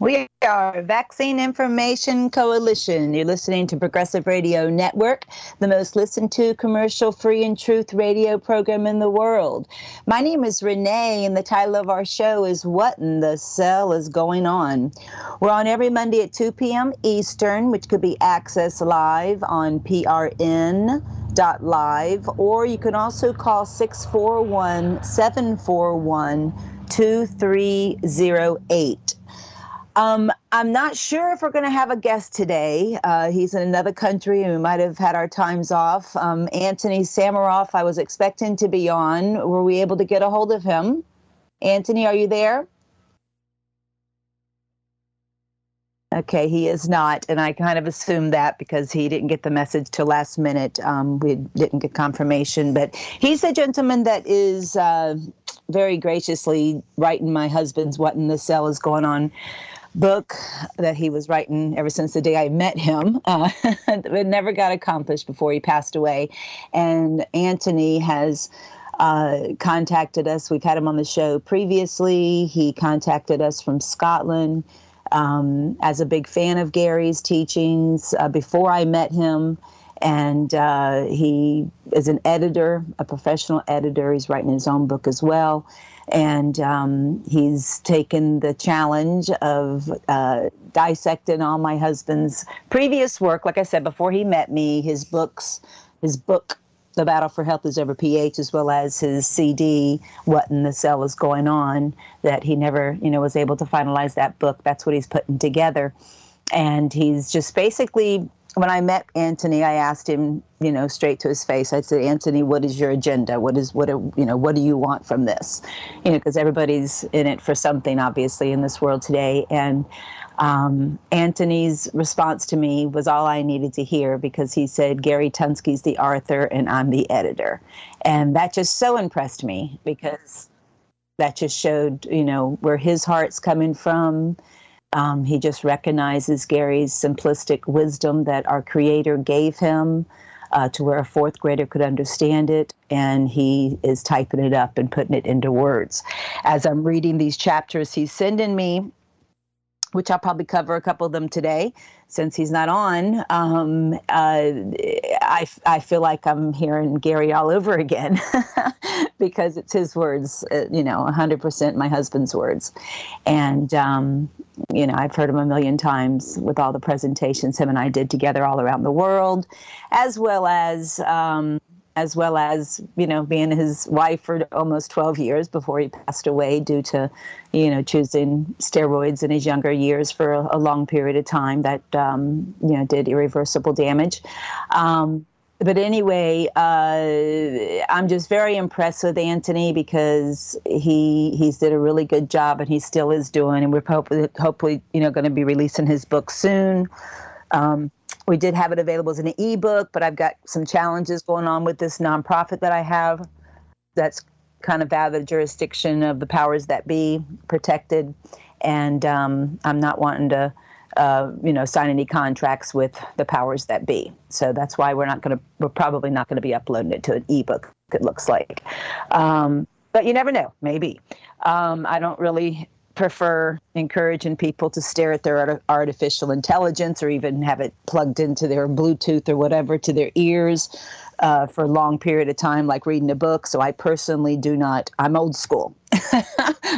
We are Vaccine Information Coalition. You're listening to Progressive Radio Network, the most listened to commercial free and truth radio program in the world. My name is Renee, and the title of our show is What in the Cell is Going On? We're on every Monday at 2 p.m. Eastern, which could be accessed live on prn.live, or you can also call 641-741-2308. I'm not sure if we're going to have a guest today. He's in another country and we might have had our times off. Anthony Samaroff, I was expecting to be on. Were we able to get a hold of him? Anthony, are you there? Okay, he is not, and I kind of assumed that because he didn't get the message till last minute. We didn't get confirmation, but he's the gentleman that is very graciously writing my husband's What in the Cell is Going On book that he was writing ever since the day I met him. It never got accomplished before he passed away, and Anthony has contacted us. We've had him on the show previously. He contacted us from Scotland. As a big fan of Gary's teachings before I met him, and he is an editor, a professional editor. He's writing his own book as well, and he's taken the challenge of dissecting all my husband's previous work. Like I said, before he met me, his book, The Battle for Health is Over PH, as well as his CD, What in the Cell is Going On, that he never, was able to finalize that book. That's what he's putting together. And he's just basically, when I met Anthony, I asked him, straight to his face, I said, Anthony, what is your agenda? What do you want from this? Because everybody's in it for something, obviously, in this world today. And Anthony's response to me was all I needed to hear, because he said, Gary Tunsky's the author and I'm the editor. And that just so impressed me, because that just showed, where his heart's coming from. He just recognizes Gary's simplistic wisdom that our Creator gave him to where a fourth grader could understand it, and he is typing it up and putting it into words. As I'm reading these chapters he's sending me, which I'll probably cover a couple of them today since he's not on, I feel like I'm hearing Gary all over again because it's his words, 100% my husband's words. And, I've heard him a million times with all the presentations him and I did together all around the world, as well as, being his wife for almost 12 years before he passed away due to, choosing steroids in his younger years for a long period of time that, did irreversible damage. But anyway, I'm just very impressed with Anthony, because he did a really good job, and he still is doing, and we're hopefully, going to be releasing his book soon. We did have it available as an ebook, but I've got some challenges going on with this nonprofit that I have that's kind of out of the jurisdiction of the powers that be, protected. And I'm not wanting to, sign any contracts with the powers that be. So that's why we're probably not going to be uploading it to an ebook, it looks like. But you never know, maybe. I don't really prefer encouraging people to stare at their artificial intelligence, or even have it plugged into their Bluetooth or whatever to their ears for a long period of time, like reading a book. So I personally do not. I'm old school.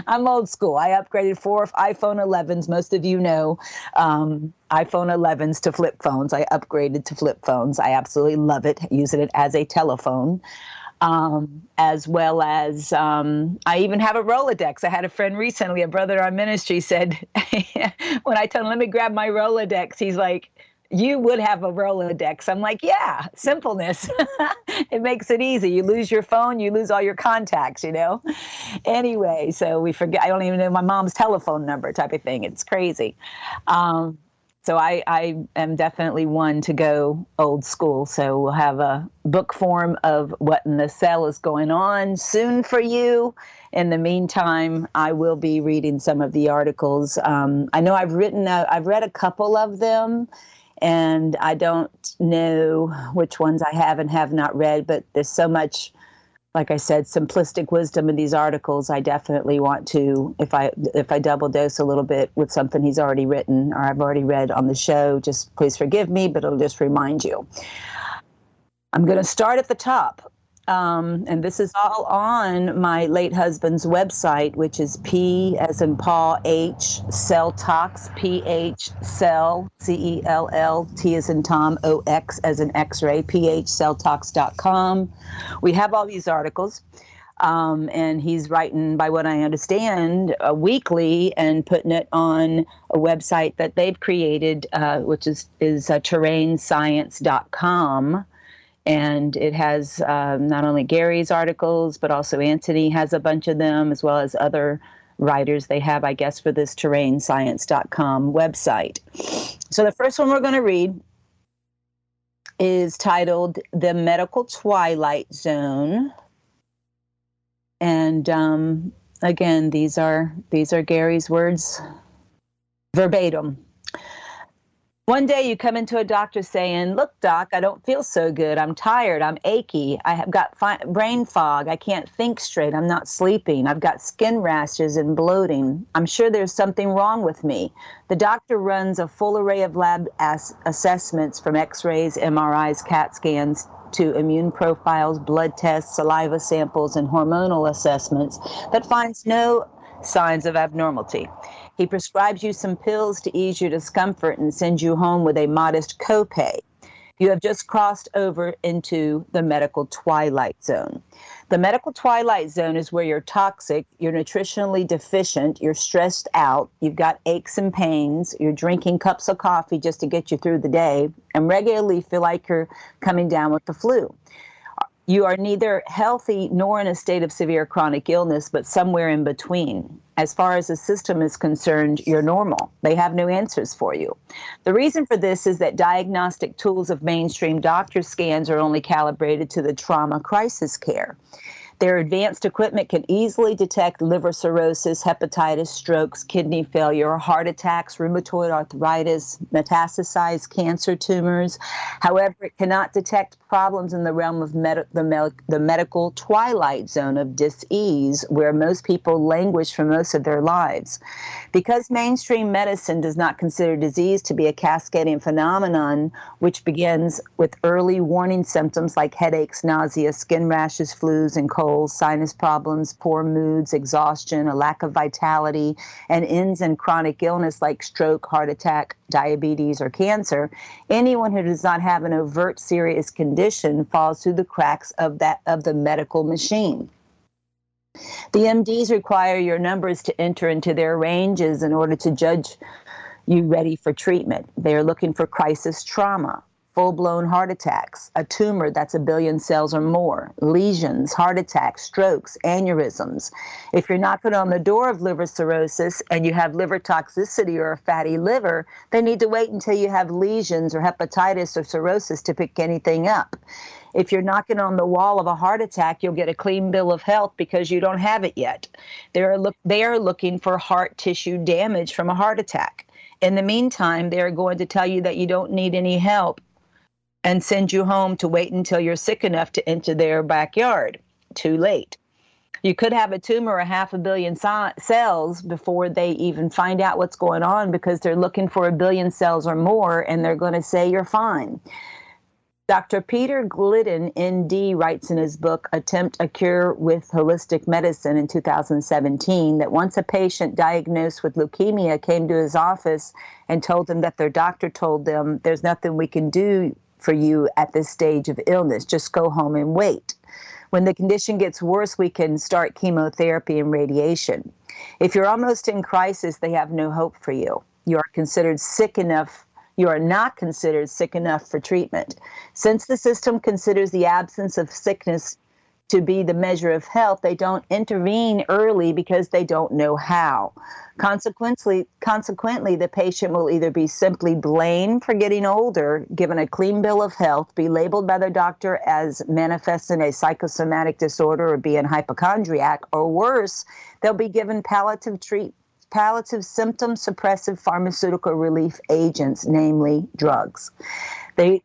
I'm old school. I upgraded 4 iPhone 11s. Most of you know iPhone 11s to flip phones. I upgraded to flip phones. I absolutely love it. Using it as a telephone. As well as, I even have a Rolodex. I had a friend recently, a brother in our ministry, said, when I told him, let me grab my Rolodex, he's like, you would have a Rolodex. I'm like, yeah, simpleness. It makes it easy. You lose your phone, you lose all your contacts, Anyway, so we forget. I don't even know my mom's telephone number, type of thing. It's crazy. So I am definitely one to go old school. So we'll have a book form of What in the Cell is Going On soon for you. In the meantime, I will be reading some of the articles. I know I've read a couple of them, and I don't know which ones I have and have not read, but there's so much like I said, simplistic wisdom in these articles. I definitely want to, if I double dose a little bit with something he's already written or I've already read on the show, just please forgive me, but it'll just remind you. I'm going to start at the top. And this is all on my late husband's website, which is P as in Paul, H, Cell Talks, PH, Cell, C-E-L-L, T as in Tom, O-X as in X-ray, phcelltalks.com. We have all these articles, and he's writing, by what I understand, weekly and putting it on a website that they've created, which is TerrainScience.com. And it has not only Gary's articles, but also Anthony has a bunch of them, as well as other writers they have, I guess, for this TerrainScience.com website. So the first one we're going to read is titled The Medical Twilight Zone. And again, these are Gary's words verbatim. One day you come into a doctor saying, look, doc, I don't feel so good. I'm tired. I'm achy. I have got brain fog. I can't think straight. I'm not sleeping. I've got skin rashes and bloating. I'm sure there's something wrong with me. The doctor runs a full array of lab assessments from x-rays, MRIs, CAT scans, to immune profiles, blood tests, saliva samples, and hormonal assessments that finds no signs of abnormality. He prescribes you some pills to ease your discomfort and sends you home with a modest copay. You have just crossed over into the medical twilight zone. The medical twilight zone is where you're toxic, you're nutritionally deficient, you're stressed out, you've got aches and pains, you're drinking cups of coffee just to get you through the day, and regularly feel like you're coming down with the flu. You are neither healthy nor in a state of severe chronic illness, but somewhere in between. As far as the system is concerned, you're normal. They have no answers for you. The reason for this is that diagnostic tools of mainstream doctor scans are only calibrated to the trauma crisis care. Their advanced equipment can easily detect liver cirrhosis, hepatitis, strokes, kidney failure, heart attacks, rheumatoid arthritis, metastasized cancer tumors. However, it cannot detect problems in the realm of the medical twilight zone of dis-ease, where most people languish for most of their lives. Because mainstream medicine does not consider disease to be a cascading phenomenon, which begins with early warning symptoms like headaches, nausea, skin rashes, flus, and colds, sinus problems, poor moods, exhaustion, a lack of vitality, and ends in chronic illness like stroke, heart attack, diabetes, or cancer, anyone who does not have an overt serious condition falls through the cracks of the medical machine. The MDs require your numbers to enter into their ranges in order to judge you ready for treatment. They are looking for crisis trauma, full-blown heart attacks, a tumor that's 1 billion cells or more, lesions, heart attacks, strokes, aneurysms. If you're knocking on the door of liver cirrhosis and you have liver toxicity or a fatty liver, they need to wait until you have lesions or hepatitis or cirrhosis to pick anything up. If you're knocking on the wall of a heart attack, you'll get a clean bill of health because you don't have it yet. They are looking for heart tissue damage from a heart attack. In the meantime, they're going to tell you that you don't need any help and send you home to wait until you're sick enough to enter their backyard. Too late. You could have a tumor of 500 million cells before they even find out what's going on, because they're looking for 1 billion cells or more, and they're going to say you're fine. Dr. Peter Glidden, ND, writes in his book, Attempt a Cure with Holistic Medicine in 2017, that once a patient diagnosed with leukemia came to his office and told him that their doctor told them, there's nothing we can do for you at this stage of illness. Just go home and wait. When the condition gets worse, we can start chemotherapy and radiation. If you're almost in crisis, they have no hope for you. You are considered sick enough. You are not considered sick enough for treatment. Since the system considers the absence of sickness to be the measure of health, they don't intervene early because they don't know how. Consequently, the patient will either be simply blamed for getting older, given a clean bill of health, be labeled by their doctor as manifesting a psychosomatic disorder or being hypochondriac, or worse, they'll be given palliative symptom suppressive pharmaceutical relief agents, namely drugs.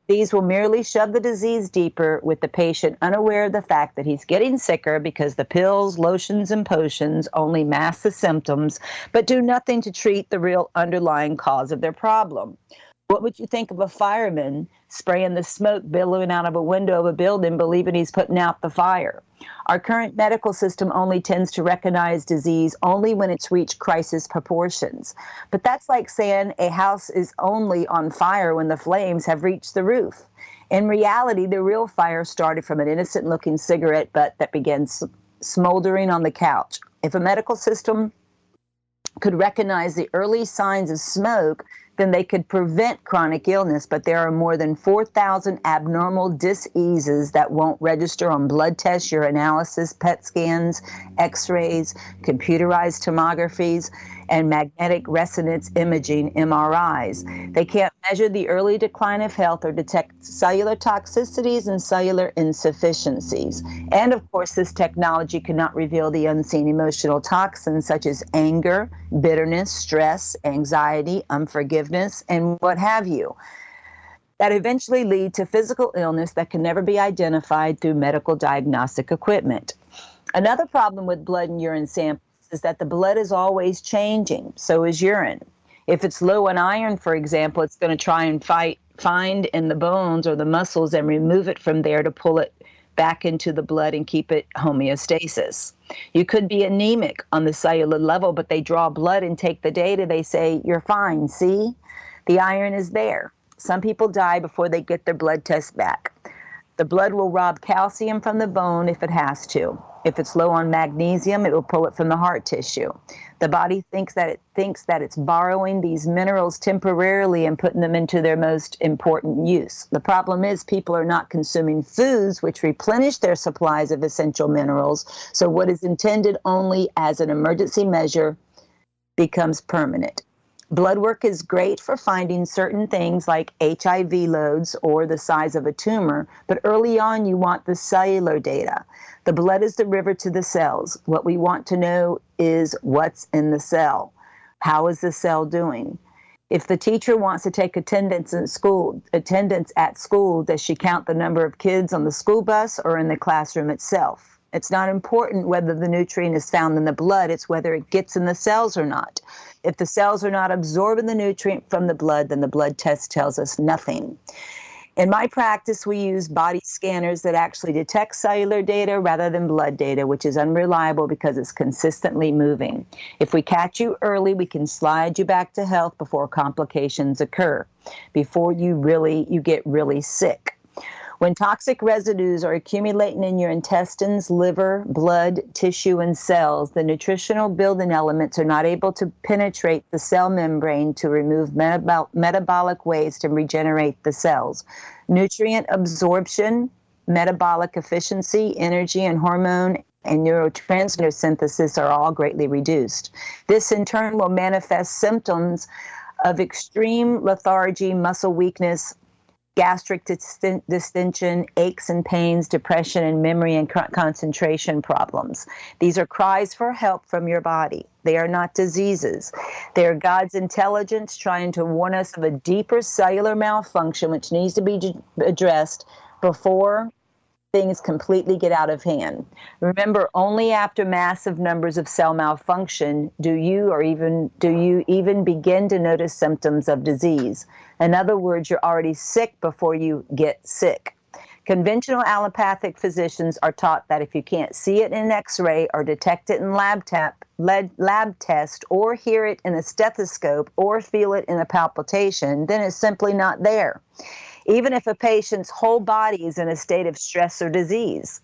These will merely shove the disease deeper, with the patient unaware of the fact that he's getting sicker, because the pills, lotions, and potions only mask the symptoms but do nothing to treat the real underlying cause of their problem. What would you think of a fireman spraying the smoke billowing out of a window of a building, believing he's putting out the fire? Our current medical system only tends to recognize disease only when it's reached crisis proportions. But that's like saying a house is only on fire when the flames have reached the roof. In reality, the real fire started from an innocent-looking cigarette butt that began smoldering on the couch. If a medical system could recognize the early signs of smoke, then they could prevent chronic illness, but there are more than 4,000 abnormal diseases that won't register on blood tests, urinalysis, PET scans, x-rays, computerized tomographies, and magnetic resonance imaging, MRIs. They can't measure the early decline of health or detect cellular toxicities and cellular insufficiencies. And of course, this technology cannot reveal the unseen emotional toxins such as anger, bitterness, stress, anxiety, unforgiveness, and what have you, that eventually lead to physical illness that can never be identified through medical diagnostic equipment. Another problem with blood and urine samples is that the blood is always changing, so is urine. If it's low in iron, for example, it's going to try and find in the bones or the muscles and remove it from there to pull it back into the blood and keep it homeostasis. You could be anemic on the cellular level, but they draw blood and take the data. They say, you're fine, see? The iron is there. Some people die before they get their blood test back. The blood will rob calcium from the bone if it has to. If it's low on magnesium, it will pull it from the heart tissue. The body thinks that it's borrowing these minerals temporarily and putting them into their most important use. The problem is people are not consuming foods which replenish their supplies of essential minerals, so what is intended only as an emergency measure becomes permanent. Blood work is great for finding certain things like HIV loads or the size of a tumor, but early on you want the cellular data. The blood is the river to the cells. What we want to know is what's in the cell. How is the cell doing? If the teacher wants to take attendance at school, does she count the number of kids on the school bus or in the classroom itself? It's not important whether the nutrient is found in the blood, it's whether it gets in the cells or not. If the cells are not absorbing the nutrient from the blood, then the blood test tells us nothing. In my practice, we use body scanners that actually detect cellular data rather than blood data, which is unreliable because it's consistently moving. If we catch you early, we can slide you back to health before complications occur, before you get really sick. When toxic residues are accumulating in your intestines, liver, blood, tissue, and cells, the nutritional building elements are not able to penetrate the cell membrane to remove metabolic waste and regenerate the cells. Nutrient absorption, metabolic efficiency, energy, and hormone and neurotransmitter synthesis are all greatly reduced. This, in turn, will manifest symptoms of extreme lethargy, muscle weakness, gastric distension, aches and pains, depression, and memory and concentration problems. These are cries for help from your body. They are not diseases. They are God's intelligence trying to warn us of a deeper cellular malfunction which needs to be addressed before things completely get out of hand. Remember, only after massive numbers of cell malfunction do you even begin to notice symptoms of disease. In other words, you're already sick before you get sick. Conventional allopathic physicians are taught that if you can't see it in an X-ray or detect it in lab test or hear it in a stethoscope or feel it in a palpitation, then it's simply not there, even if a patient's whole body is in a state of stress or disease.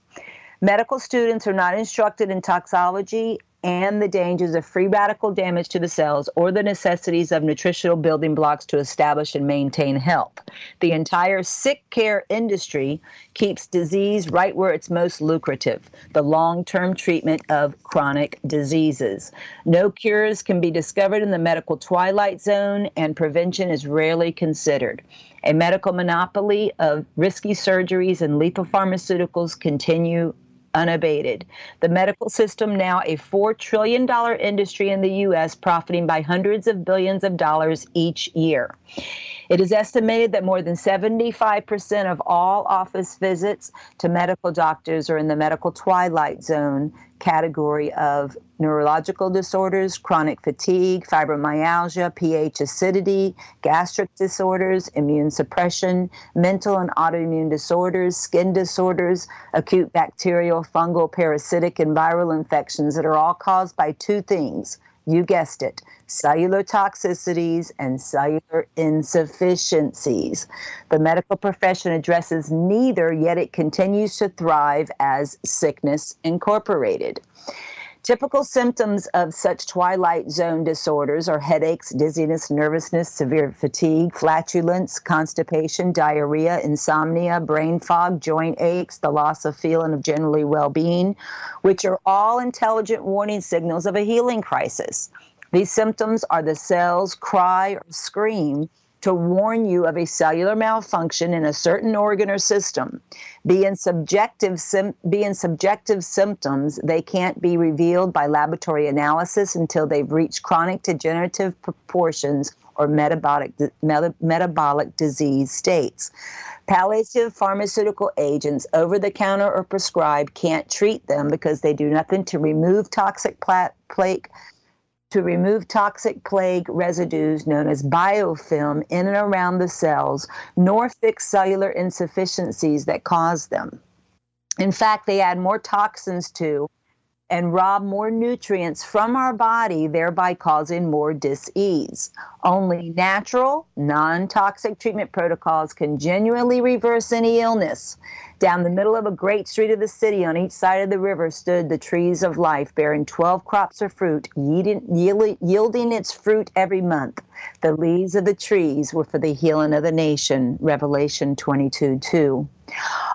Medical students are not instructed in toxicology and the dangers of free radical damage to the cells or the necessities of nutritional building blocks to establish and maintain health. The entire sick care industry keeps disease right where it's most lucrative, the long-term treatment of chronic diseases. No cures can be discovered in the medical twilight zone, and prevention is rarely considered. A medical monopoly of risky surgeries and lethal pharmaceuticals continue unabated. The medical system, now a $4 trillion industry in the U.S., profiting by hundreds of billions of dollars each year. It is estimated that more than 75% of all office visits to medical doctors are in the medical twilight zone category of neurological disorders, chronic fatigue, fibromyalgia, pH acidity, gastric disorders, immune suppression, mental and autoimmune disorders, skin disorders, acute bacterial, fungal, parasitic, and viral infections that are all caused by two things. You guessed it, cellular toxicities and cellular insufficiencies. The medical profession addresses neither, yet it continues to thrive as Sickness Incorporated. Typical symptoms of such twilight zone disorders are headaches, dizziness, nervousness, severe fatigue, flatulence, constipation, diarrhea, insomnia, brain fog, joint aches, the loss of feeling of generally well-being, which are all intelligent warning signals of a healing crisis. These symptoms are the cell's cry or scream to warn you of a cellular malfunction in a certain organ or system. Being subjective symptoms, they can't be revealed by laboratory analysis until they've reached chronic degenerative proportions or metabolic disease states. Palliative pharmaceutical agents, over-the-counter or prescribed, can't treat them because they do nothing to remove toxic plague residues known as biofilm in and around the cells, nor fix cellular insufficiencies that cause them. In fact, they add more toxins to and rob more nutrients from our body, thereby causing more dis-ease. Only natural, non-toxic treatment protocols can genuinely reverse any illness. Down the middle of a great street of the city, on each side of the river, stood the trees of life, bearing 12 crops of fruit, yielding its fruit every month. The leaves of the trees were for the healing of the nation, Revelation 22:2.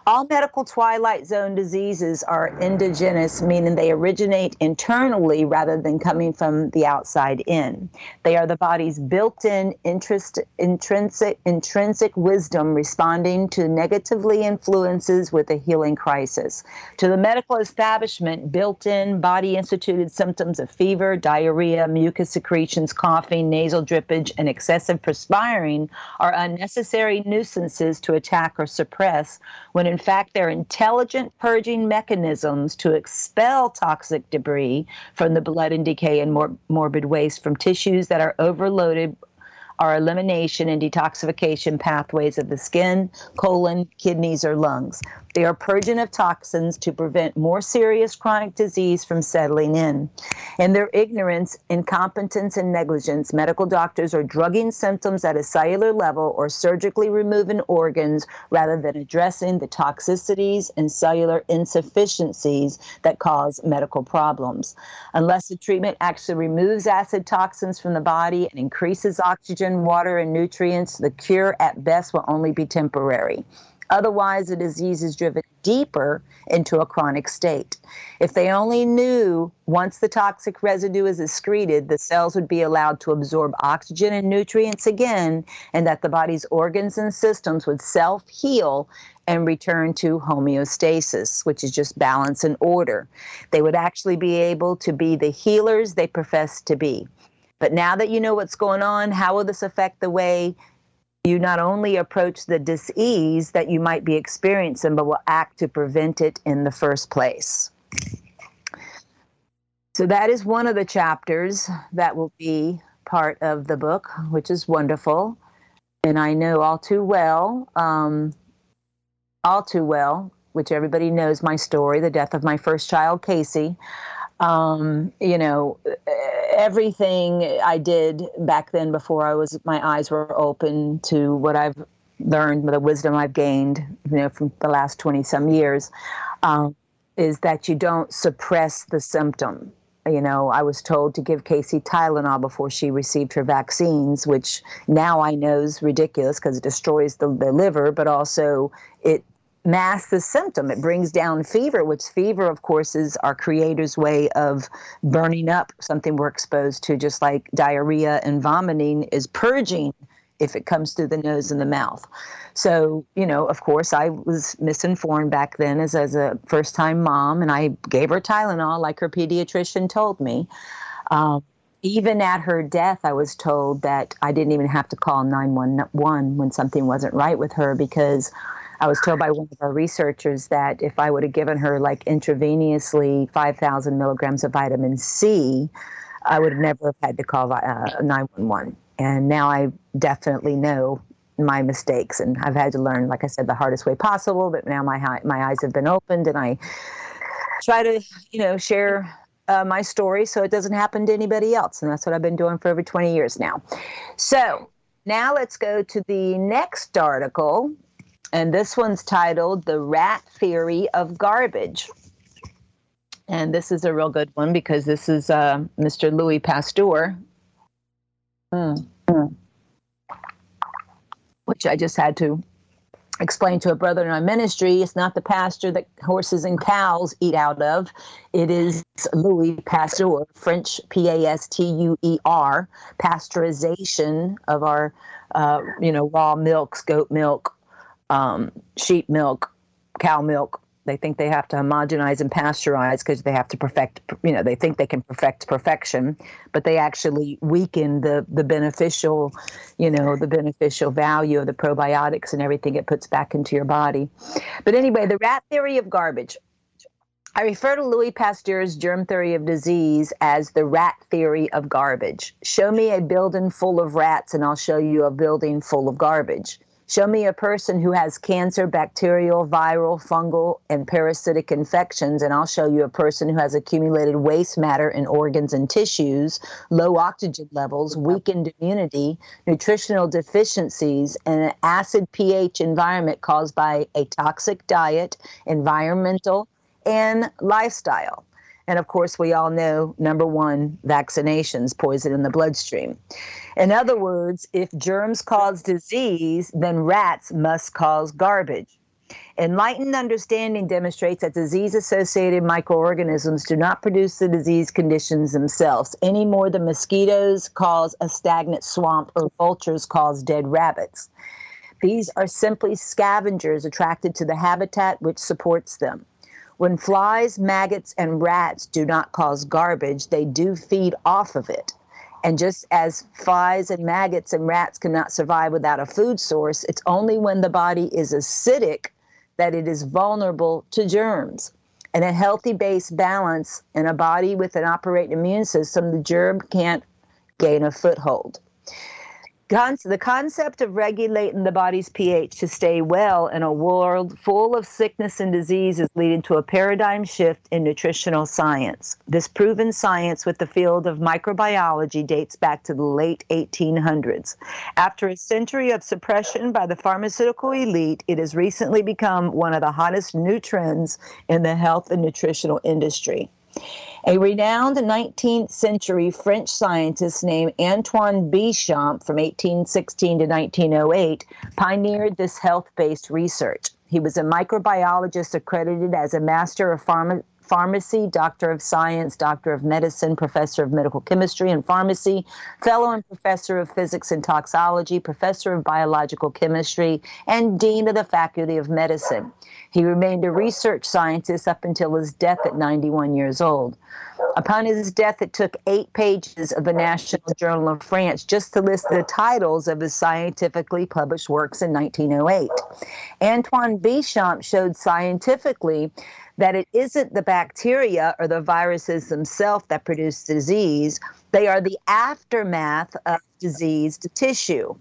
All medical twilight zone diseases are endogenous, meaning they originate internally rather than coming from the outside in. They are the body's built-in intrinsic wisdom responding to negatively influences with a healing crisis. To the medical establishment, built-in, body-instituted symptoms of fever, diarrhea, mucus secretions, coughing, nasal drippage, and excessive perspiring are unnecessary nuisances to attack or suppress, when in fact they're intelligent purging mechanisms to expel toxic debris from the blood and decay and morbid waste from tissues that are overloaded our elimination and detoxification pathways of the skin, colon, kidneys, or lungs. They are purging of toxins to prevent more serious chronic disease from settling in. In their ignorance, incompetence, and negligence, medical doctors are drugging symptoms at a cellular level or surgically removing organs rather than addressing the toxicities and cellular insufficiencies that cause medical problems. Unless the treatment actually removes acid toxins from the body and increases oxygen, water, and nutrients, the cure at best will only be temporary. Otherwise, the disease is driven deeper into a chronic state. If they only knew, once the toxic residue is excreted, the cells would be allowed to absorb oxygen and nutrients again, and that the body's organs and systems would self-heal and return to homeostasis, which is just balance and order. They would actually be able to be the healers they profess to be. But now that you know what's going on, how will this affect the way you not only approach the disease that you might be experiencing, but will act to prevent it in the first place? So that is one of the chapters that will be part of the book, which is wonderful. And I know all too well, which everybody knows my story, the death of my first child, Casey. Everything I did back then before my eyes were open to what I've learned, the wisdom I've gained, from the last 20 some years, is that you don't suppress the symptom. I was told to give Casey Tylenol before she received her vaccines, which now I know is ridiculous because it destroys the liver, but also it masks the symptom. It brings down fever, which fever, of course, is our creator's way of burning up something we're exposed to, just like diarrhea and vomiting is purging if it comes through the nose and the mouth. So, of course, I was misinformed back then as a first-time mom, and I gave her Tylenol like her pediatrician told me. Even at her death, I was told that I didn't even have to call 911 when something wasn't right with her, because I was told by one of our researchers that if I would have given her like intravenously 5,000 milligrams of vitamin C, I would have never have had to call 911. And now I definitely know my mistakes, and I've had to learn, like I said, the hardest way possible. But now my eyes have been opened, and I try to, share my story so it doesn't happen to anybody else. And that's what I've been doing for over 20 years now. So now let's go to the next article. And this one's titled The Rat Theory of Garbage. And this is a real good one, because this is Mr. Louis Pasteur, which I just had to explain to a brother in our ministry. It's not the pasture that horses and cows eat out of. It is Louis Pasteur, French P-A-S-T-U-E-R, pasteurization of our, raw milks, goat milk, sheep milk, cow milk. They think they have to homogenize and pasteurize because they have to perfect, they think they can perfect perfection, but they actually weaken the beneficial, the beneficial value of the probiotics and everything it puts back into your body. But anyway, the rat theory of garbage. I refer to Louis Pasteur's germ theory of disease as the rat theory of garbage. Show me a building full of rats and I'll show you a building full of garbage. Show me a person who has cancer, bacterial, viral, fungal, and parasitic infections, and I'll show you a person who has accumulated waste matter in organs and tissues, low oxygen levels, weakened immunity, nutritional deficiencies, and an acid pH environment caused by a toxic diet, environmental, and lifestyle. And of course, we all know, number one, vaccinations, poison in the bloodstream. In other words, if germs cause disease, then rats must cause garbage. Enlightened understanding demonstrates that disease-associated microorganisms do not produce the disease conditions themselves, any more than mosquitoes cause a stagnant swamp or vultures cause dead rabbits. These are simply scavengers attracted to the habitat which supports them. When flies, maggots, and rats do not cause garbage, they do feed off of it. And just as flies and maggots and rats cannot survive without a food source, it's only when the body is acidic that it is vulnerable to germs. In a healthy base balance, in a body with an operating immune system, the germ can't gain a foothold. The concept of regulating the body's pH to stay well in a world full of sickness and disease is leading to a paradigm shift in nutritional science. This proven science with the field of microbiology dates back to the late 1800s. After a century of suppression by the pharmaceutical elite, it has recently become one of the hottest new trends in the health and nutritional industry. A renowned 19th century French scientist named Antoine Béchamp from 1816 to 1908 pioneered this health-based research. He was a microbiologist accredited as a Master of Pharmacy, Doctor of Science, Doctor of Medicine, Professor of Medical Chemistry and Pharmacy, Fellow and Professor of Physics and Toxicology, Professor of Biological Chemistry, and Dean of the Faculty of Medicine. He remained a research scientist up until his death at 91 years old. Upon his death, it took 8 pages of the National Journal of France just to list the titles of his scientifically published works in 1908. Antoine Béchamp showed scientifically that it isn't the bacteria or the viruses themselves that produce disease. They are the aftermath of diseased tissue.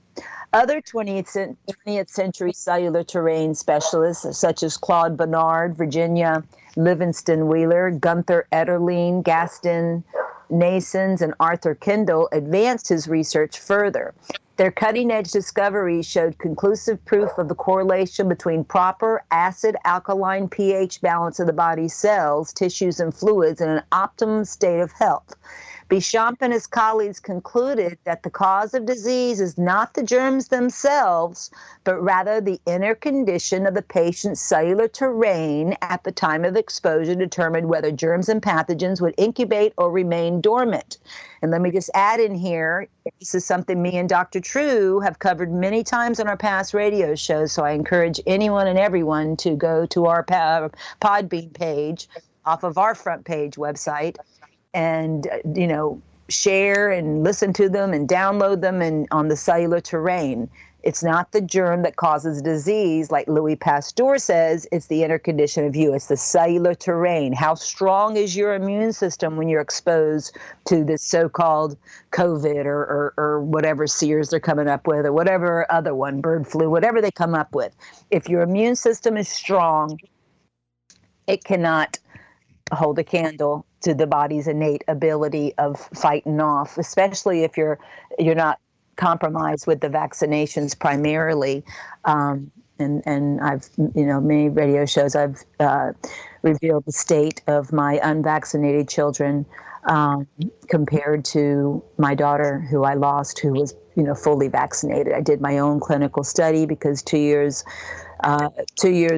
Other 20th century cellular terrain specialists such as Claude Bernard, Virginia Livingston Wheeler, Gunther Ederlein, Gaston Nasons, and Arthur Kendall advanced his research further. Their cutting-edge discoveries showed conclusive proof of the correlation between proper acid-alkaline pH balance of the body's cells, tissues, and fluids in an optimum state of health. Béchamp and his colleagues concluded that the cause of disease is not the germs themselves, but rather the inner condition of the patient's cellular terrain at the time of exposure determined whether germs and pathogens would incubate or remain dormant. And let me just add in here, this is something me and Dr. True have covered many times on our past radio shows, so I encourage anyone and everyone to go to our Podbean page off of our front page website and, share and listen to them and download them and on the cellular terrain. It's not the germ that causes disease, like Louis Pasteur says, it's the inner condition of you. It's the cellular terrain. How strong is your immune system when you're exposed to this so-called COVID or whatever SARS they're coming up with, or whatever other one, bird flu, whatever they come up with. If your immune system is strong, it cannot hold a candle to the body's innate ability of fighting off, especially if you're not compromised with the vaccinations primarily. And I've, you know, many radio shows, I've revealed the state of my unvaccinated children compared to my daughter, who I lost, who was, you know, fully vaccinated. I did my own clinical study because 2 years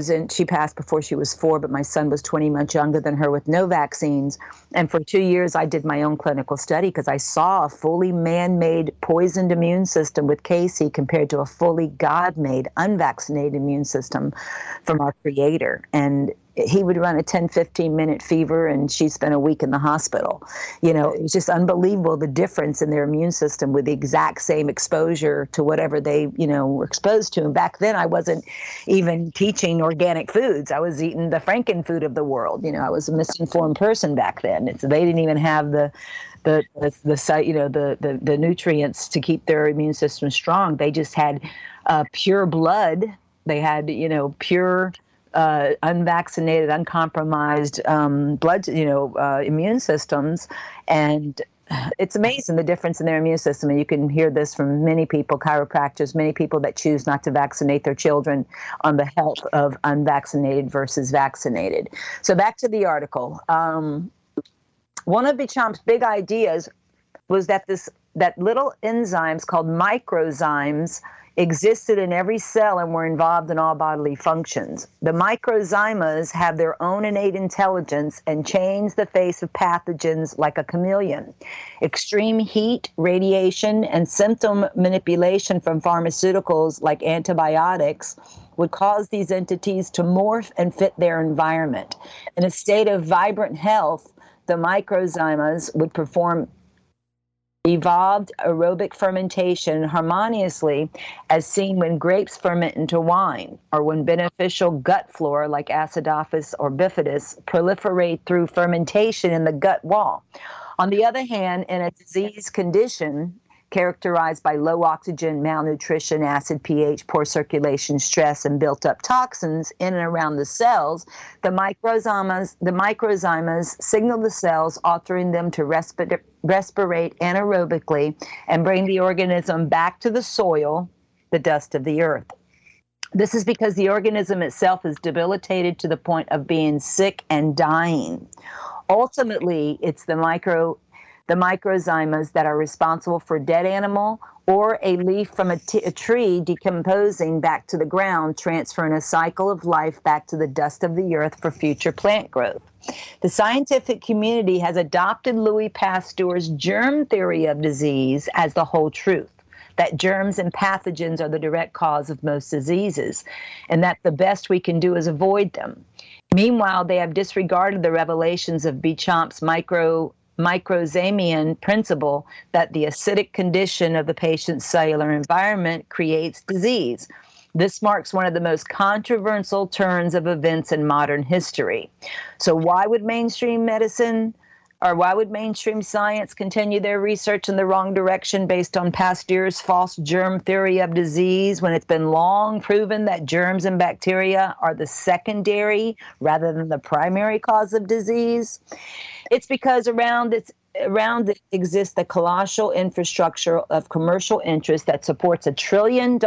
and she passed before she was 4, but my son was 20 months younger than her with no vaccines. And for 2 years, I did my own clinical study because I saw a fully man-made poisoned immune system with Casey compared to a fully God-made unvaccinated immune system from our Creator. And he would run a 10, 15-minute fever, and she spent a week in the hospital. You know, it was just unbelievable, the difference in their immune system with the exact same exposure to whatever they, you know, were exposed to. And back then, I wasn't even teaching organic foods. I was eating the frankenfood of the world. You know, I was a misinformed person back then. And so they didn't even have the nutrients to keep their immune system strong. They just had pure blood. They had, you know, pure unvaccinated, uncompromised blood, you know, immune systems. And it's amazing the difference in their immune system. And you can hear this from many people, chiropractors, many people that choose not to vaccinate their children on the health of unvaccinated versus vaccinated. So back to the article. One of Béchamp's big ideas was that little enzymes called microzymes existed in every cell and were involved in all bodily functions. The microzymas have their own innate intelligence and change the face of pathogens like a chameleon. Extreme heat, radiation, and symptom manipulation from pharmaceuticals like antibiotics would cause these entities to morph and fit their environment. In a state of vibrant health, the microzymas would perform evolved aerobic fermentation harmoniously, as seen when grapes ferment into wine, or when beneficial gut flora like acidophilus or bifidus proliferate through fermentation in the gut wall. On the other hand, in a disease condition characterized by low oxygen, malnutrition, acid pH, poor circulation, stress, and built-up toxins in and around the cells, the microzymas signal the cells, altering them to respirate anaerobically and bring the organism back to the soil, the dust of the earth. This is because the organism itself is debilitated to the point of being sick and dying. Ultimately, it's the microzymas that are responsible for dead animal or a leaf from a tree decomposing back to the ground, transferring a cycle of life back to the dust of the earth for future plant growth. The scientific community has adopted Louis Pasteur's germ theory of disease as the whole truth, that germs and pathogens are the direct cause of most diseases, and that the best we can do is avoid them. Meanwhile, they have disregarded the revelations of Béchamp's microzymian principle that the acidic condition of the patient's cellular environment creates disease. This marks one of the most controversial turns of events in modern history. So why would mainstream science continue their research in the wrong direction based on Pasteur's false germ theory of disease when it's been long proven that germs and bacteria are the secondary rather than the primary cause of disease? It's because around it exists the colossal infrastructure of commercial interest that supports $1 trillion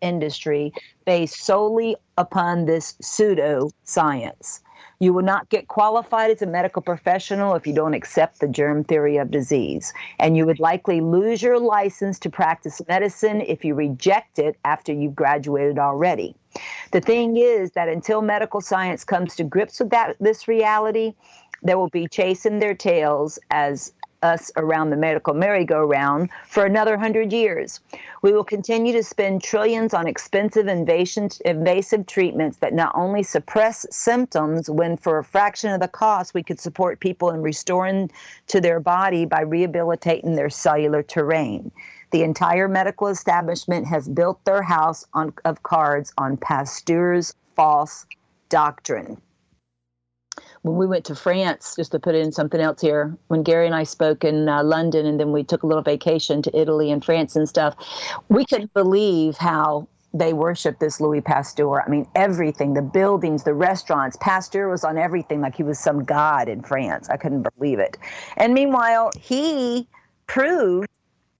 industry based solely upon this pseudo-science. You will not get qualified as a medical professional if you don't accept the germ theory of disease, and you would likely lose your license to practice medicine if you reject it after you've graduated already. The thing is that until medical science comes to grips with this reality, they will be chasing their tails as us around the medical merry-go-round for another 100 years. We will continue to spend trillions on expensive invasive treatments that not only suppress symptoms when for a fraction of the cost we could support people in restoring to their body by rehabilitating their cellular terrain. The entire medical establishment has built their house of cards on Pasteur's false doctrine. When we went to France, just to put in something else here, when Gary and I spoke in London, and then we took a little vacation to Italy and France and stuff, we couldn't believe how they worship this Louis Pasteur. I mean, everything, the buildings, the restaurants, Pasteur was on everything like he was some god in France. I couldn't believe it. And meanwhile,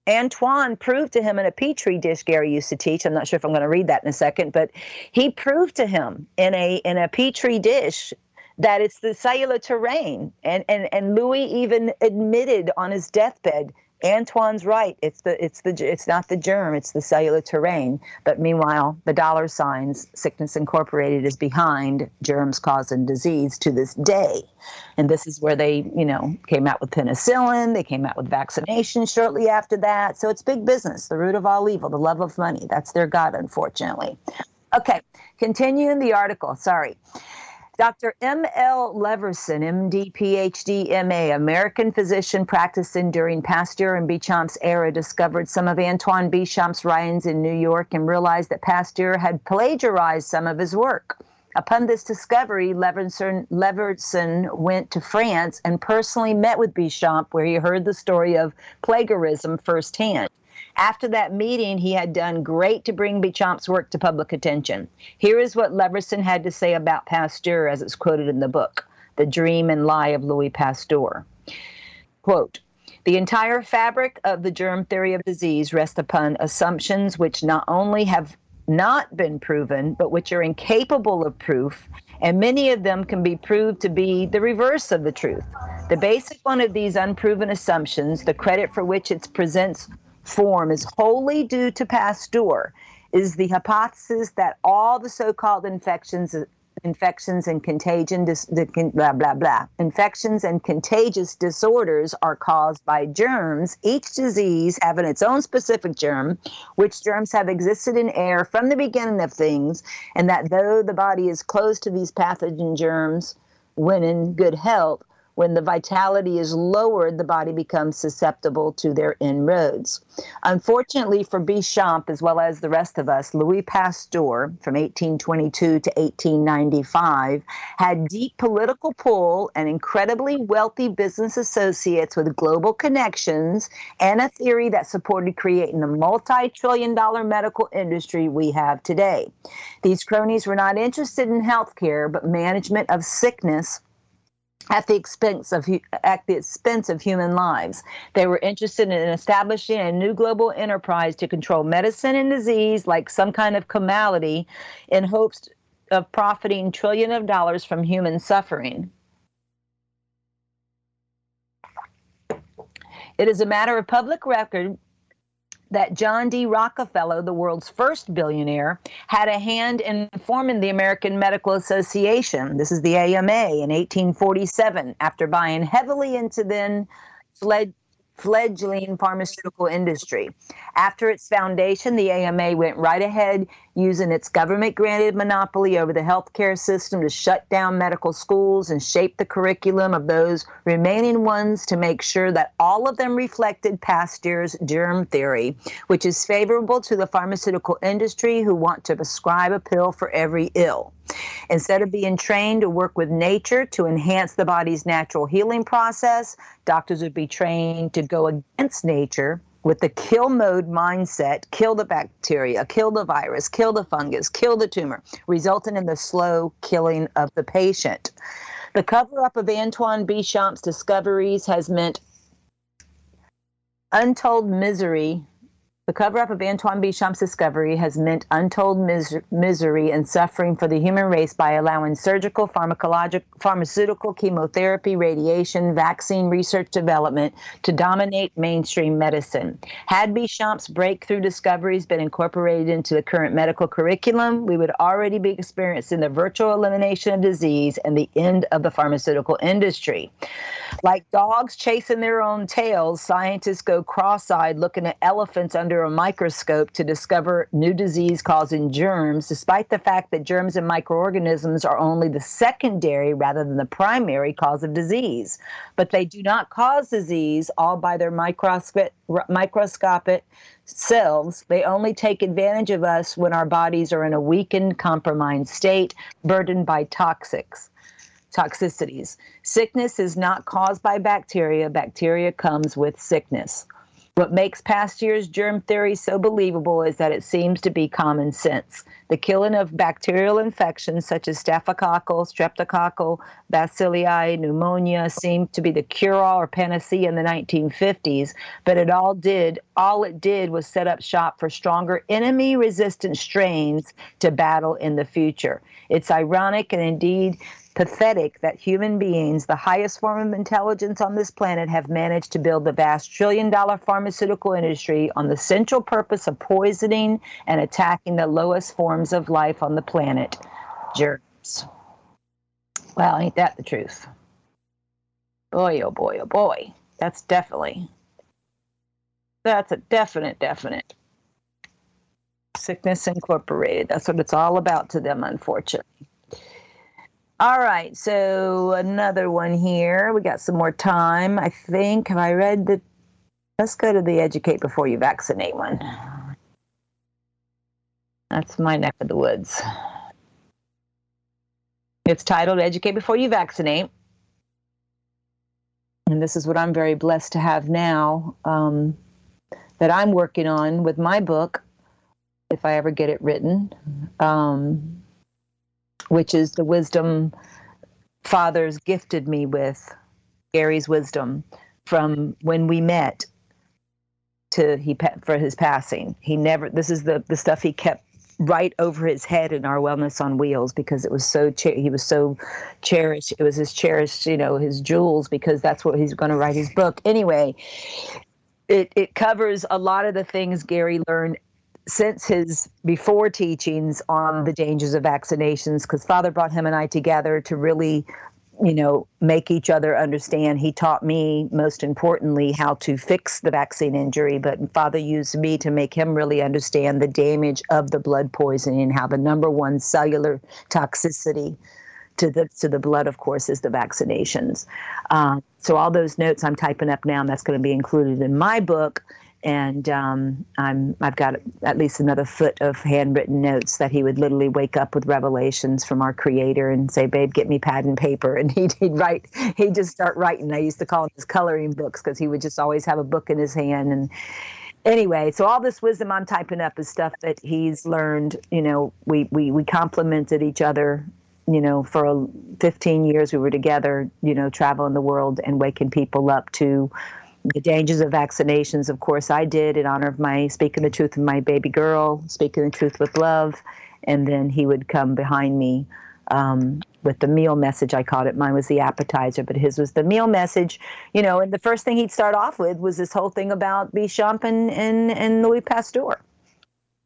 Antoine proved to him in a Petri dish Gary used to teach. I'm not sure if I'm going to read that in a second, but he proved to him in a Petri dish that it's the cellular terrain. And Louis even admitted on his deathbed, Antoine's right. It's not the germ. It's the cellular terrain. But meanwhile, the $, Sickness Incorporated, is behind germs causing disease to this day. And this is where they, came out with penicillin. They came out with vaccination shortly after that. So it's big business, the root of all evil, the love of money. That's their god, unfortunately. Okay, continuing the article. Sorry. Dr. M. L. Leverson, MD, PhD, MA, American physician practicing during Pasteur and Béchamp's era, discovered some of Antoine Béchamp's writings in New York and realized that Pasteur had plagiarized some of his work. Upon this discovery, Leverson went to France and personally met with Béchamp, where he heard the story of plagiarism firsthand. After that meeting, he had done great to bring Béchamp's work to public attention. Here is what Leverson had to say about Pasteur as it's quoted in the book, The Dream and Lie of Louis Pasteur. Quote, "The entire fabric of the germ theory of disease rests upon assumptions which not only have not been proven, but which are incapable of proof, and many of them can be proved to be the reverse of the truth. The basic one of these unproven assumptions, the credit for which it presents form is wholly due to Pasteur, is the hypothesis that all the so-called infections and contagion, infections and contagious disorders are caused by germs, each disease having its own specific germ, which germs have existed in air from the beginning of things, and that though the body is closed to these pathogen germs when in good health, when the vitality is lowered, the body becomes susceptible to their inroads." Unfortunately for Béchamp, as well as the rest of us, Louis Pasteur, from 1822 to 1895, had deep political pull and incredibly wealthy business associates with global connections and a theory that supported creating the multi-trillion-dollar medical industry we have today. These cronies were not interested in healthcare, but management of sickness at the expense of human lives. They were interested in establishing a new global enterprise to control medicine and disease like some kind of commality in hopes of profiting trillions of dollars from human suffering. It is a matter of public record that John D. Rockefeller, the world's first billionaire, had a hand in forming the American Medical Association. This is the AMA in 1847, after buying heavily into then fledgling pharmaceutical industry. After its foundation, the AMA went right ahead using its government-granted monopoly over the healthcare system to shut down medical schools and shape the curriculum of those remaining ones to make sure that all of them reflected Pasteur's germ theory, which is favorable to the pharmaceutical industry who want to prescribe a pill for every ill. Instead of being trained to work with nature to enhance the body's natural healing process, doctors would be trained to go against nature with the kill mode mindset, kill the bacteria, kill the virus, kill the fungus, kill the tumor, resulting in the slow killing of the patient. The cover-up of Antoine Béchamp's discoveries has meant untold misery The cover-up of Antoine Béchamp's discovery has meant untold misery and suffering for the human race by allowing surgical, pharmaceutical, chemotherapy, radiation, vaccine research development to dominate mainstream medicine. Had Béchamp's breakthrough discoveries been incorporated into the current medical curriculum, we would already be experiencing the virtual elimination of disease and the end of the pharmaceutical industry. Like dogs chasing their own tails, scientists go cross-eyed looking at elephants under a microscope to discover new disease-causing germs, despite the fact that germs and microorganisms are only the secondary rather than the primary cause of disease. But they do not cause disease all by their microscopic selves. They only take advantage of us when our bodies are in a weakened, compromised state, burdened by toxicities. Sickness is not caused by bacteria. Bacteria comes with sickness. What makes past year's germ theory so believable is that it seems to be common sense. The killing of bacterial infections such as staphylococcal, streptococcal, bacilli, pneumonia seemed to be the cure-all or panacea in the 1950s, but all it did was set up shop for stronger enemy-resistant strains to battle in the future. It's ironic and indeed pathetic that human beings, the highest form of intelligence on this planet, have managed to build the vast trillion-dollar pharmaceutical industry on the central purpose of poisoning and attacking the lowest forms of life on the planet, germs. Well, ain't that the truth? Boy, oh boy, oh boy. That's a definite. Sickness Incorporated. That's what it's all about to them, unfortunately. All right, so another one here. We got some more time, I think. Have I read the... Let's go to the Educate Before You Vaccinate one. That's my neck of the woods. It's titled Educate Before You Vaccinate. And this is what I'm very blessed to have now that I'm working on with my book, if I ever get it written. Which is the wisdom fathers gifted me with, Gary's wisdom, from when we met for his passing. This is the stuff he kept right over his head in our Wellness on Wheels, because it was he was so cherished. It was his cherished, his jewels, because that's what he's going to write his book. Anyway, it covers a lot of the things Gary learned since his before teachings on the dangers of vaccinations, because Father brought him and I together to really, make each other understand. He taught me, most importantly, how to fix the vaccine injury, but Father used me to make him really understand the damage of the blood poisoning and how the number one cellular toxicity to the blood, of course, is the vaccinations. So all those notes I'm typing up now, and that's going to be included in my book. And I've got at least another foot of handwritten notes that he would literally wake up with revelations from our Creator and say, "Babe, get me pad and paper." And he'd just start writing. I used to call them his coloring books, because he would just always have a book in his hand. And anyway, so all this wisdom I'm typing up is stuff that he's learned. We complemented each other. For 15 years we were together, traveling the world and waking people up to the dangers of vaccinations. Of course, I did in honor of my speaking the truth of my baby girl, speaking the truth with love. And then he would come behind me with the meal message, I called it. Mine was the appetizer, but his was the meal message. And the first thing he'd start off with was this whole thing about Béchamp and Louis Pasteur.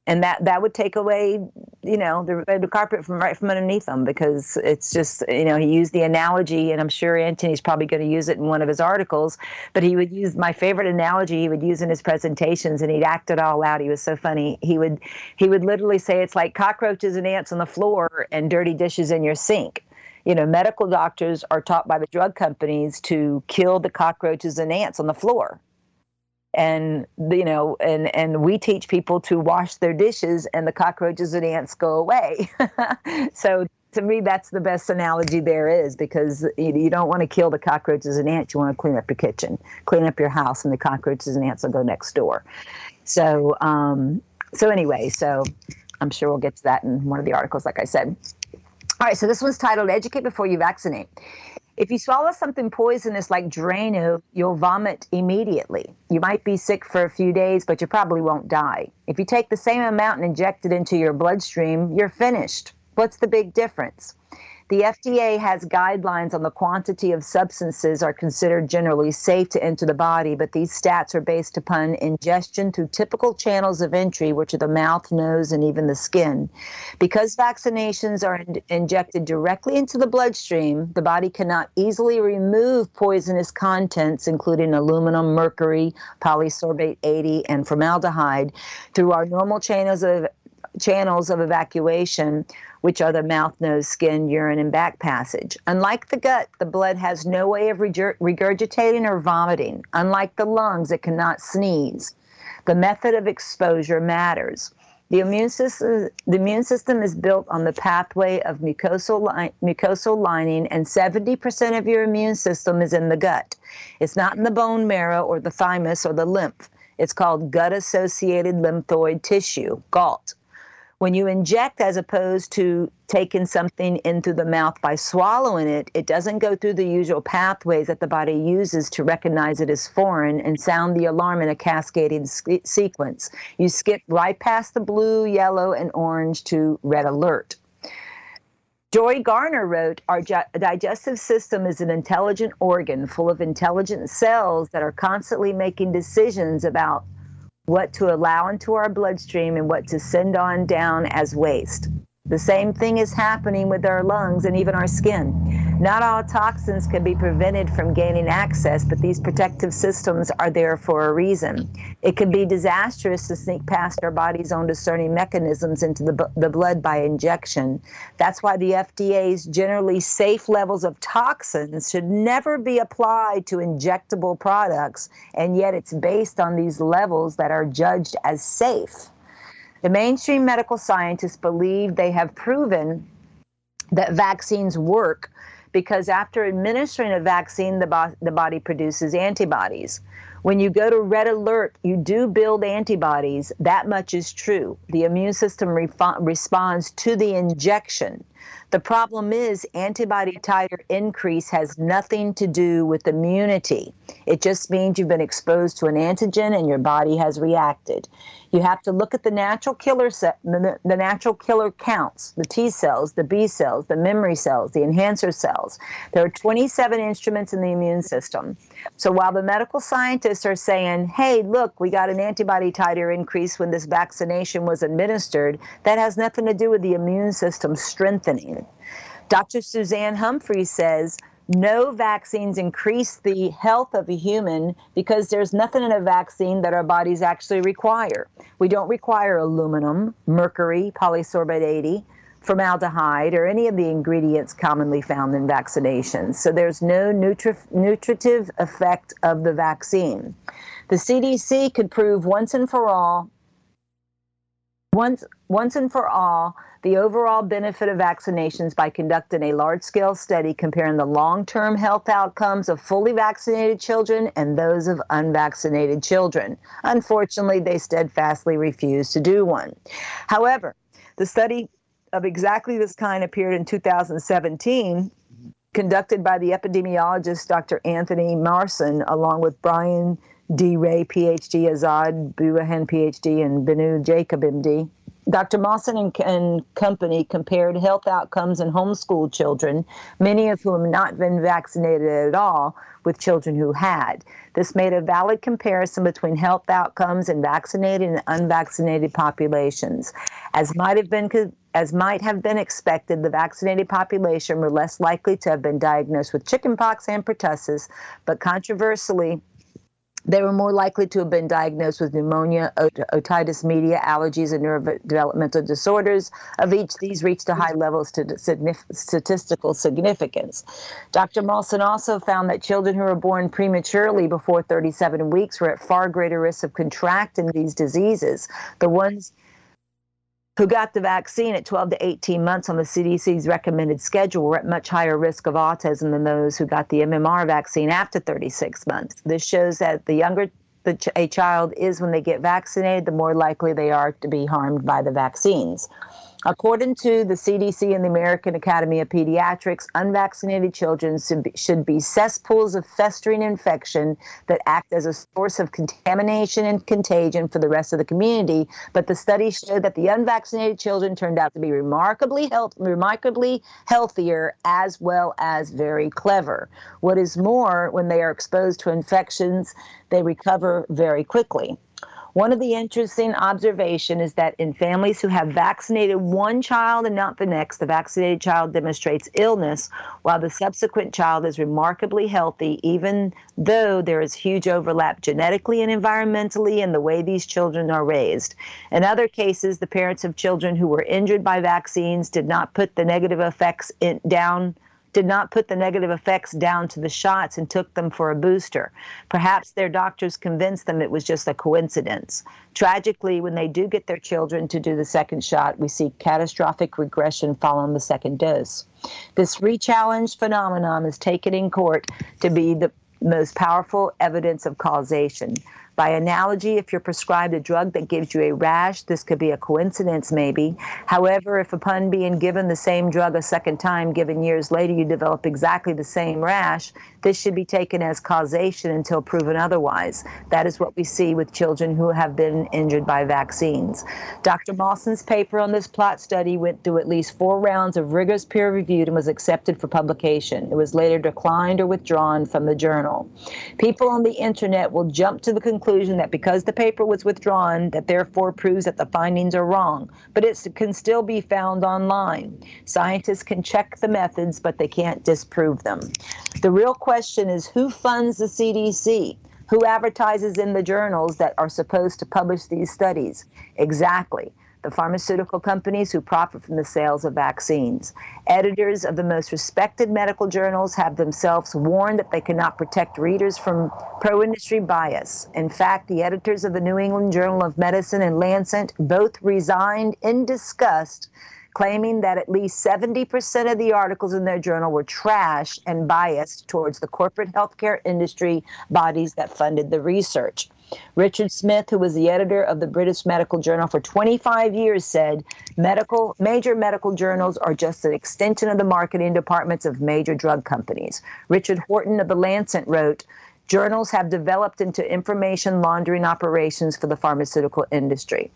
And that would take away, the carpet right from underneath them, because it's just, he used the analogy, and I'm sure Anthony's probably going to use it in one of his articles, but he would use my favorite analogy he would use in his presentations, and he'd act it all out. He was so funny. He would literally say, it's like cockroaches and ants on the floor and dirty dishes in your sink. Medical doctors are taught by the drug companies to kill the cockroaches and ants on the floor. And, and we teach people to wash their dishes and the cockroaches and ants go away. So to me, that's the best analogy there is, because you don't want to kill the cockroaches and ants. You want to clean up your kitchen, clean up your house, and the cockroaches and ants will go next door. So, so I'm sure we'll get to that in one of the articles, like I said. All right. So this one's titled Educate Before You Vaccinate. If you swallow something poisonous like Drano, you'll vomit immediately. You might be sick for a few days, but you probably won't die. If you take the same amount and inject it into your bloodstream, you're finished. What's the big difference? The FDA has guidelines on the quantity of substances are considered generally safe to enter the body, but these stats are based upon ingestion through typical channels of entry, which are the mouth, nose, and even the skin. Because vaccinations are injected directly into the bloodstream, the body cannot easily remove poisonous contents, including aluminum, mercury, polysorbate 80, and formaldehyde, through our normal channels of evacuation, which are the mouth, nose, skin, urine, and back passage. Unlike the gut, the blood has no way of regurgitating or vomiting. Unlike the lungs, it cannot sneeze. The method of exposure matters. The immune system is built on the pathway of mucosal lining, and 70% of your immune system is in the gut. It's not in the bone marrow or the thymus or the lymph. It's called gut-associated lymphoid tissue, GALT. When you inject, as opposed to taking something in through the mouth by swallowing it, it doesn't go through the usual pathways that the body uses to recognize it as foreign and sound the alarm in a cascading sequence. You skip right past the blue, yellow, and orange to red alert. Joy Garner wrote, our digestive system is an intelligent organ full of intelligent cells that are constantly making decisions about what to allow into our bloodstream and what to send on down as waste. The same thing is happening with our lungs and even our skin. Not all toxins can be prevented from gaining access, but these protective systems are there for a reason. It can be disastrous to sneak past our body's own discerning mechanisms into the blood by injection. That's why the FDA's generally safe levels of toxins should never be applied to injectable products, and yet it's based on these levels that are judged as safe. The mainstream medical scientists believe they have proven that vaccines work because after administering a vaccine, the body produces antibodies. When you go to red alert, you do build antibodies. That much is true. The immune system responds to the injection. The problem is antibody titer increase has nothing to do with immunity. It just means you've been exposed to an antigen and your body has reacted. You have to look at the natural killer counts, the T cells, the B cells, the memory cells, the enhancer cells. There are 27 instruments in the immune system. So while the medical scientists are saying, hey, look, we got an antibody titer increase when this vaccination was administered, that has nothing to do with the immune system strengthening. Dr. Suzanne Humphrey says, no vaccines increase the health of a human because there's nothing in a vaccine that our bodies actually require. We don't require aluminum, mercury, polysorbate 80, formaldehyde, or any of the ingredients commonly found in vaccinations. So there's no nutritive effect of the vaccine. The CDC could prove once and for all, the overall benefit of vaccinations by conducting a large-scale study comparing the long-term health outcomes of fully vaccinated children and those of unvaccinated children. Unfortunately, they steadfastly refused to do one. However, the study of exactly this kind appeared in 2017, conducted by the epidemiologist Dr. Anthony Mawson, along with Brian D. Ray, Ph.D., Azad Buahan, Ph.D., and Benu Jacob, M.D. Dr. Mawson and company compared health outcomes in homeschool children, many of whom have not been vaccinated at all, with children who had. This made a valid comparison between health outcomes in vaccinated and unvaccinated populations. As might have been expected, the vaccinated population were less likely to have been diagnosed with chickenpox and pertussis, but controversially, they were more likely to have been diagnosed with pneumonia, otitis media, allergies, and neurodevelopmental disorders. Of each, these reached to high levels to statistical significance. Dr. Mawson also found that children who were born prematurely before 37 weeks were at far greater risk of contracting these diseases. The ones who got the vaccine at 12 to 18 months on the CDC's recommended schedule were at much higher risk of autism than those who got the MMR vaccine after 36 months. This shows that the younger a child is when they get vaccinated, the more likely they are to be harmed by the vaccines. According to the CDC and the American Academy of Pediatrics, unvaccinated children should be cesspools of festering infection that act as a source of contamination and contagion for the rest of the community. But the study showed that the unvaccinated children turned out to be remarkably healthier as well as very clever. What is more, when they are exposed to infections, they recover very quickly. One of the interesting observations is that in families who have vaccinated one child and not the next, the vaccinated child demonstrates illness, while the subsequent child is remarkably healthy, even though there is huge overlap genetically and environmentally in the way these children are raised. In other cases, the parents of children who were injured by vaccines did not put the negative effects down to the shots and took them for a booster. Perhaps their doctors convinced them it was just a coincidence. Tragically, when they do get their children to do the second shot, we see catastrophic regression following the second dose. This rechallenged phenomenon is taken in court to be the most powerful evidence of causation. By analogy, if you're prescribed a drug that gives you a rash, this could be a coincidence maybe. However, if upon being given the same drug a second time, given years later, you develop exactly the same rash, this should be taken as causation until proven otherwise. That is what we see with children who have been injured by vaccines. Dr. Mawson's paper on this PLOT study went through at least 4 rounds of rigorous peer review and was accepted for publication. It was later declined or withdrawn from the journal. People on the internet will jump to the conclusion that because the paper was withdrawn, that therefore proves that the findings are wrong, but it can still be found online. Scientists can check the methods, but they can't disprove them. The real question is, who funds the CDC? Who advertises in the journals that are supposed to publish these studies? Exactly. The pharmaceutical companies who profit from the sales of vaccines. Editors of the most respected medical journals have themselves warned that they cannot protect readers from pro-industry bias. In fact, the editors of the New England Journal of Medicine and Lancet both resigned in disgust, claiming that at least 70% of the articles in their journal were trash and biased towards the corporate healthcare industry bodies that funded the research. Richard Smith, who was the editor of the British Medical Journal for 25 years, said, major medical journals are just an extension of the marketing departments of major drug companies. Richard Horton of the Lancet wrote, journals have developed into information laundering operations for the pharmaceutical industry.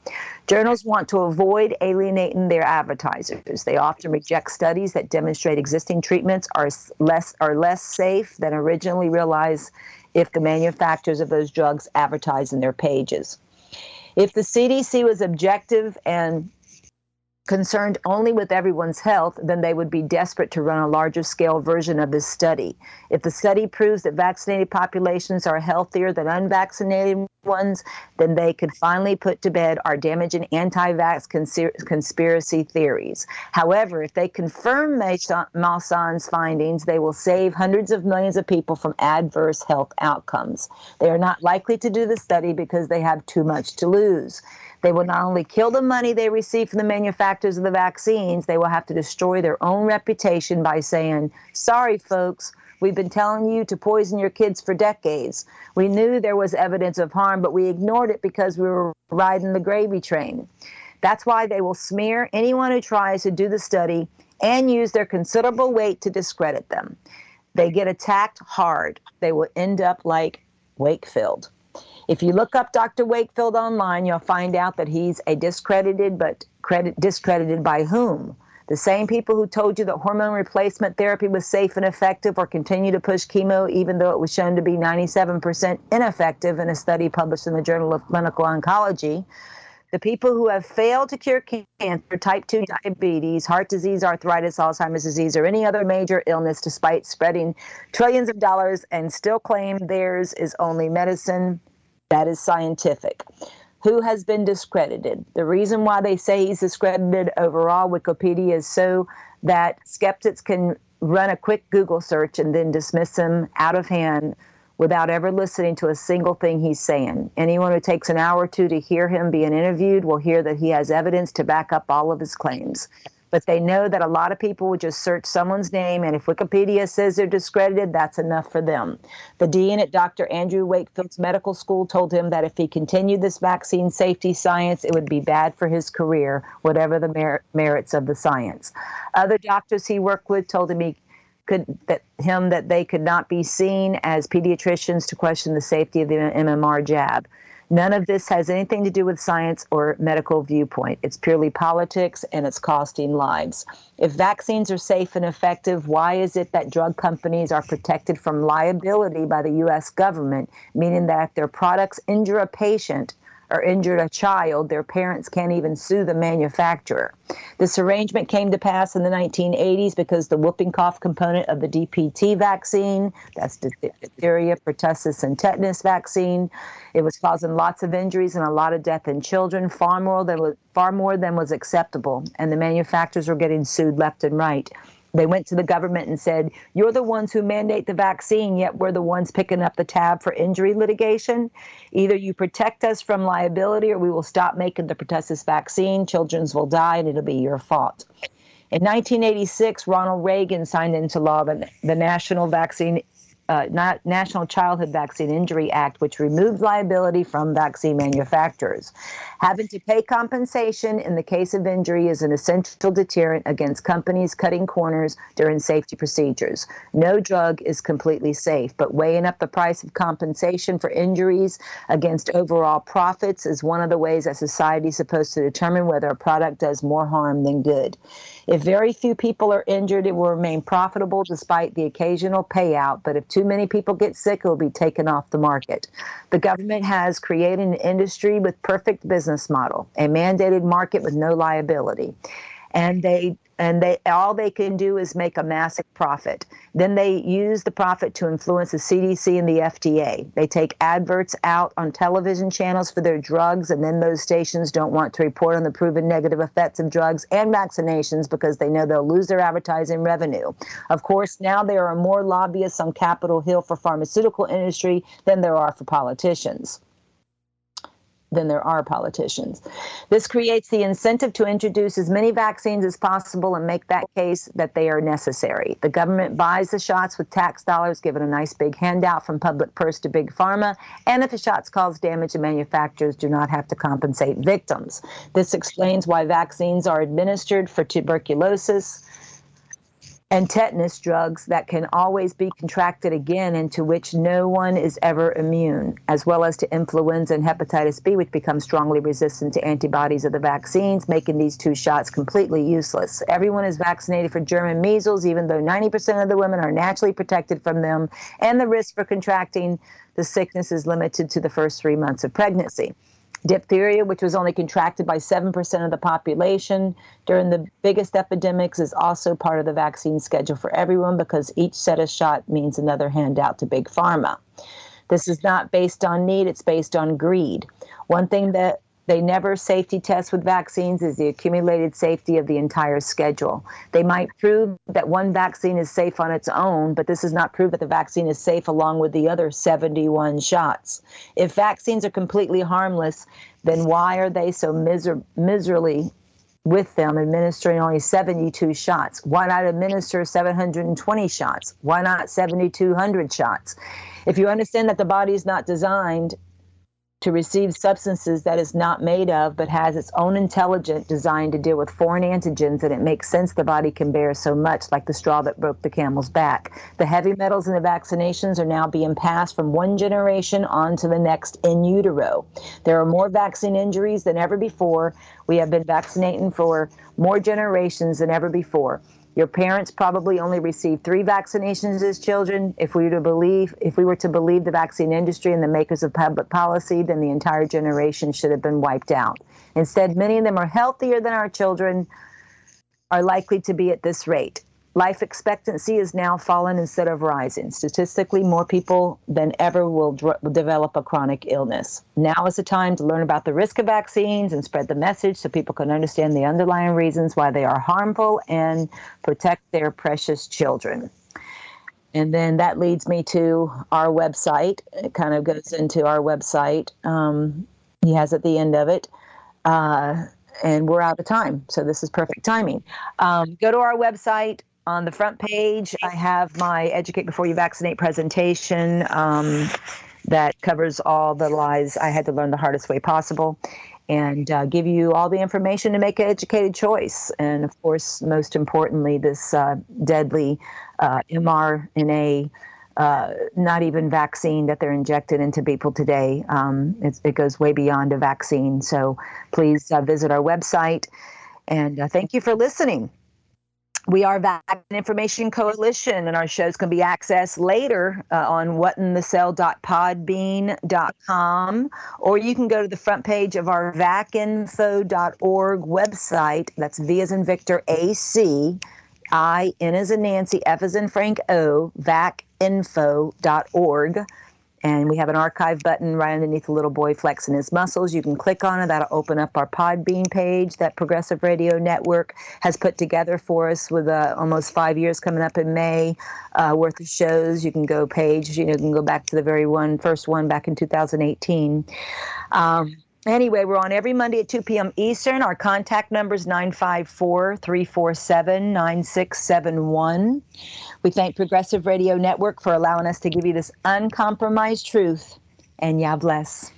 Journals want to avoid alienating their advertisers. They often reject studies that demonstrate existing treatments are less safe than originally realized if the manufacturers of those drugs advertise in their pages. If the CDC was objective and concerned only with everyone's health, then they would be desperate to run a larger scale version of this study. If the study proves that vaccinated populations are healthier than unvaccinated ones, then they could finally put to bed our damaging anti-vax conspiracy theories. However, if they confirm Mawson's findings, they will save hundreds of millions of people from adverse health outcomes. They are not likely to do the study because they have too much to lose. They will not only kill the money they receive from the manufacturers of the vaccines, they will have to destroy their own reputation by saying, sorry, folks, we've been telling you to poison your kids for decades. We knew there was evidence of harm, but we ignored it because we were riding the gravy train. That's why they will smear anyone who tries to do the study and use their considerable weight to discredit them. They get attacked hard. They will end up like Wakefield. If you look up Dr. Wakefield online, you'll find out that he's a discredited, but discredited by whom? The same people who told you that hormone replacement therapy was safe and effective or continue to push chemo even though it was shown to be 97% ineffective in a study published in the Journal of Clinical Oncology. The people who have failed to cure cancer, type 2 diabetes, heart disease, arthritis, Alzheimer's disease, or any other major illness despite spreading trillions of dollars and still claim theirs is only medicine. That is scientific. Who has been discredited? The reason why they say he's discredited overall, Wikipedia, is so that skeptics can run a quick Google search and then dismiss him out of hand without ever listening to a single thing he's saying. Anyone who takes an hour or two to hear him being interviewed will hear that he has evidence to back up all of his claims. but they know that a lot of people would just search someone's name, and if Wikipedia says they're discredited, that's enough for them. The dean at Dr. Andrew Wakefield's medical school told him that if he continued this vaccine safety science, it would be bad for his career, whatever the merits of the science. Other doctors he worked with told him that they could not be seen as pediatricians to question the safety of the MMR jab. None of this has anything to do with science or medical viewpoint. It's purely politics, and it's costing lives. If vaccines are safe and effective, why is it that drug companies are protected from liability by the U.S. government, meaning that if their products injure a patient or injured a child, their parents can't even sue the manufacturer? This arrangement came to pass in the 1980s because the whooping cough component of the DPT vaccine, that's diphtheria, pertussis, and tetanus vaccine, it was causing lots of injuries and a lot of death in children, far more than was acceptable, and the manufacturers were getting sued left and right. They went to the government and said, you're the ones who mandate the vaccine, yet we're the ones picking up the tab for injury litigation. Either you protect us from liability or we will stop making the pertussis vaccine. Children will die and it'll be your fault. In 1986, Ronald Reagan signed into law the National Childhood Vaccine Injury Act, which removed liability from vaccine manufacturers. Having to pay compensation in the case of injury is an essential deterrent against companies cutting corners during safety procedures. No drug is completely safe, but weighing up the price of compensation for injuries against overall profits is one of the ways that society is supposed to determine whether a product does more harm than good. If very few people are injured, it will remain profitable despite the occasional payout, but if too many people get sick, it will be taken off the market. The government has created an industry with perfect business model, a mandated market with no liability. And they all they can do is make a massive profit. Then they use the profit to influence the CDC and the FDA. They take adverts out on television channels for their drugs, and then those stations don't want to report on the proven negative effects of drugs and vaccinations because they know they'll lose their advertising revenue. Of course, now there are more lobbyists on Capitol Hill for pharmaceutical industry than there are for politicians. This creates the incentive to introduce as many vaccines as possible and make that case that they are necessary. The government buys the shots with tax dollars, given a nice big handout from public purse to big pharma, and if the shots cause damage, the manufacturers do not have to compensate victims. This explains why vaccines are administered for tuberculosis and tetanus drugs that can always be contracted again and to which no one is ever immune, as well as to influenza and hepatitis B, which become strongly resistant to antibodies of the vaccines, making these two shots completely useless. Everyone is vaccinated for German measles, even though 90% of the women are naturally protected from them, and the risk for contracting the sickness is limited to the first 3 months of pregnancy. Diphtheria, which was only contracted by 7% of the population during the biggest epidemics, is also part of the vaccine schedule for everyone because each set of shot means another handout to Big Pharma. This is not based on need, it's based on greed. One thing that they never safety test with vaccines is the accumulated safety of the entire schedule. They might prove that one vaccine is safe on its own, but this does not prove that the vaccine is safe along with the other 71 shots. If vaccines are completely harmless, then why are they so miserly with them, administering only 72 shots? Why not administer 720 shots? Why not 7,200 shots? If you understand that the body is not designed to receive substances that is not made of, but has its own intelligent design to deal with foreign antigens, and it makes sense the body can bear so much, like the straw that broke the camel's back. The heavy metals in the vaccinations are now being passed from one generation on to the next in utero. There are more vaccine injuries than ever before. We have been vaccinating for more generations than ever before. Your parents probably only received 3 vaccinations as children. If we were to believe the vaccine industry and the makers of public policy, then the entire generation should have been wiped out. Instead, many of them are healthier than our children are likely to be at this rate. Life expectancy is now fallen instead of rising. Statistically, more people than ever will develop a chronic illness. Now is the time to learn about the risk of vaccines and spread the message so people can understand the underlying reasons why they are harmful and protect their precious children. And then that leads me to our website. It kind of goes into our website. He has at the end of it. and we're out of time. So this is perfect timing. Go to our website. On the front page, I have my Educate Before You Vaccinate presentation that covers all the lies I had to learn the hardest way possible, and give you all the information to make an educated choice. And, of course, most importantly, this deadly mRNA, not even vaccine that they're injected into people today. It goes way beyond a vaccine. So please visit our website. And thank you for listening. We are Vaccine Information Coalition, and our shows can be accessed later on whatinthecell.podbean.com, or you can go to the front page of our vacinfo.org website. That's V as in Victor, A-C, I, N as in Nancy, F as in Frank, O, vacinfo.org. And we have an archive button right underneath the little boy flexing his muscles. You can click on it. That'll open up our Podbean page that Progressive Radio Network has put together for us with almost 5 years coming up in May worth of shows. You can go page, you can go back to the first one back in 2018. Anyway, we're on every Monday at 2 p.m. Eastern. Our contact number is 954-347-9671. We thank Progressive Radio Network for allowing us to give you this uncompromised truth. And Yah bless.